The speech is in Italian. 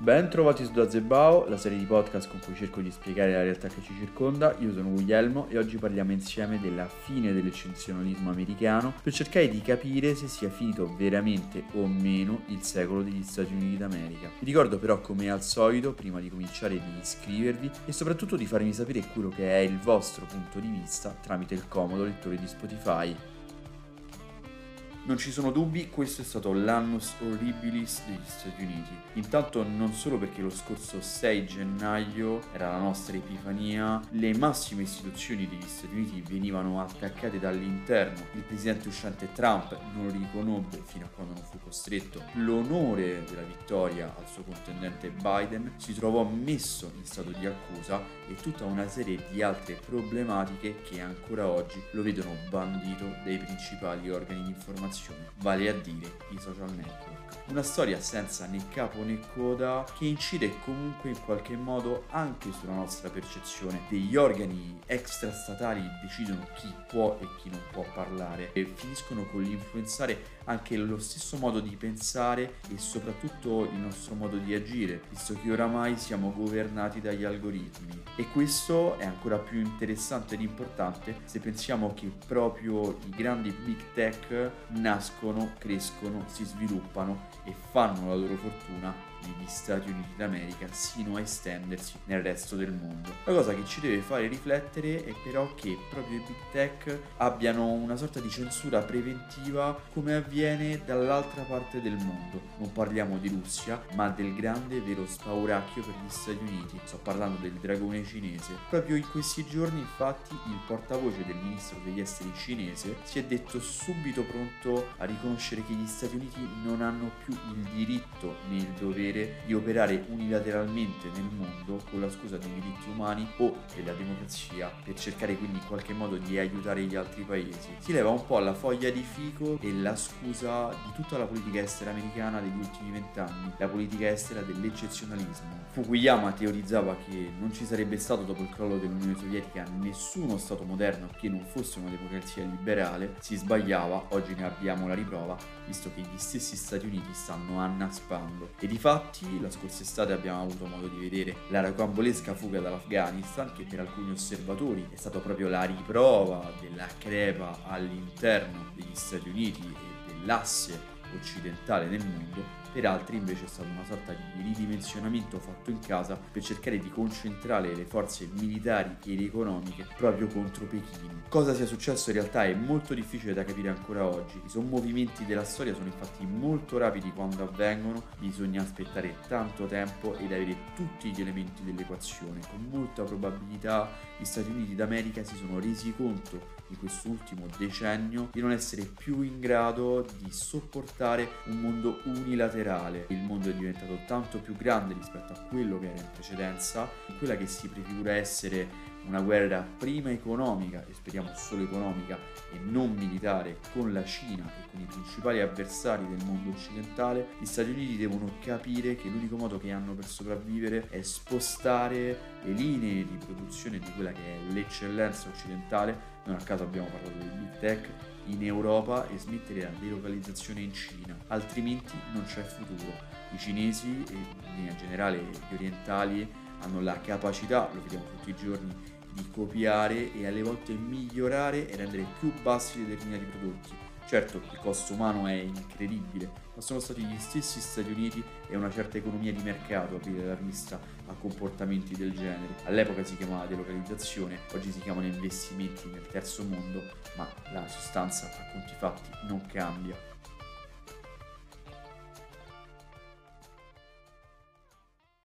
Ben trovati su Dazebao, la serie di podcast con cui cerco di spiegare la realtà che ci circonda. Io sono Guglielmo e oggi parliamo insieme della fine dell'eccezionalismo americano per cercare di capire se sia finito veramente o meno il secolo degli Stati Uniti d'America. Vi ricordo però, come al solito, prima di cominciare di iscrivervi e soprattutto di farmi sapere quello che è il vostro punto di vista tramite il comodo lettore di Spotify. Non ci sono dubbi, questo è stato l'annus horribilis degli Stati Uniti. Intanto non solo perché lo scorso 6 gennaio era la nostra epifania, le massime istituzioni degli Stati Uniti venivano attaccate dall'interno. Il presidente uscente Trump non riconobbe, fino a quando non fu costretto, l'onore della vittoria al suo contendente Biden, si trovò messo in stato di accusa e tutta una serie di altre problematiche che ancora oggi lo vedono bandito dai principali organi di informazione, vale a dire i social network. Una storia senza né capo né coda che incide comunque in qualche modo anche sulla nostra percezione degli organi extrastatali che decidono chi può e chi non può parlare e finiscono con l'influenzare anche lo stesso modo di pensare e soprattutto il nostro modo di agire, visto che oramai siamo governati dagli algoritmi. E questo è ancora più interessante ed importante se pensiamo che proprio i grandi big tech nascono, crescono, si sviluppano e fanno la loro fortuna negli Stati Uniti d'America sino a estendersi nel resto del mondo. La cosa che ci deve fare riflettere è però che proprio i big tech abbiano una sorta di censura preventiva, come avviene dall'altra parte del mondo. Non parliamo di Russia, ma del grande vero spauracchio per gli Stati Uniti. Sto parlando del dragone cinese. Proprio in questi giorni, infatti, il portavoce del ministro degli esteri cinese si è detto subito pronto a riconoscere che gli Stati Uniti non hanno più il diritto né il dovere di operare unilateralmente nel mondo con la scusa dei diritti umani o della democrazia, per cercare quindi in qualche modo di aiutare gli altri paesi. Si leva un po' la foglia di fico e la scusa di tutta la politica estera americana degli ultimi 20 anni, la politica estera dell'eccezionalismo. Fukuyama teorizzava che non ci sarebbe stato, dopo il crollo dell'Unione Sovietica, nessuno stato moderno che non fosse una democrazia liberale. Si sbagliava, oggi ne abbiamo la riprova, visto che gli stessi Stati Uniti stanno annaspando. E di fatto la scorsa estate abbiamo avuto modo di vedere la rocambolesca fuga dall'Afghanistan, che per alcuni osservatori è stata proprio la riprova della crepa all'interno degli Stati Uniti e dell'asse occidentale nel mondo. Per altri invece è stato una sorta di ridimensionamento fatto in casa per cercare di concentrare le forze militari ed economiche proprio contro Pechino. Cosa sia successo in realtà è molto difficile da capire ancora oggi. I sommovimenti della storia sono infatti molto rapidi quando avvengono, bisogna aspettare tanto tempo ed avere tutti gli elementi dell'equazione. Con molta probabilità gli Stati Uniti d'America si sono resi conto di quest'ultimo decennio di non essere più in grado di sopportare un mondo unilaterale. Il mondo è diventato tanto più grande rispetto a quello che era in precedenza, in quella che si prefigura essere una guerra prima economica, e speriamo solo economica e non militare, con la Cina e con i principali avversari del mondo occidentale. Gli Stati Uniti devono capire che l'unico modo che hanno per sopravvivere è spostare le linee di produzione di quella che è l'eccellenza occidentale, non a caso abbiamo parlato di big tech, in Europa, e smettere la delocalizzazione in Cina, altrimenti non c'è futuro. I cinesi e in generale gli orientali hanno la capacità, lo vediamo tutti i giorni, di copiare e alle volte migliorare e rendere più bassi determinati prodotti. Certo, il costo umano è incredibile, ma sono stati gli stessi Stati Uniti e una certa economia di mercato a aprire la pista a comportamenti del genere. All'epoca si chiamava delocalizzazione, oggi si chiamano investimenti nel terzo mondo, ma la sostanza a conti fatti non cambia.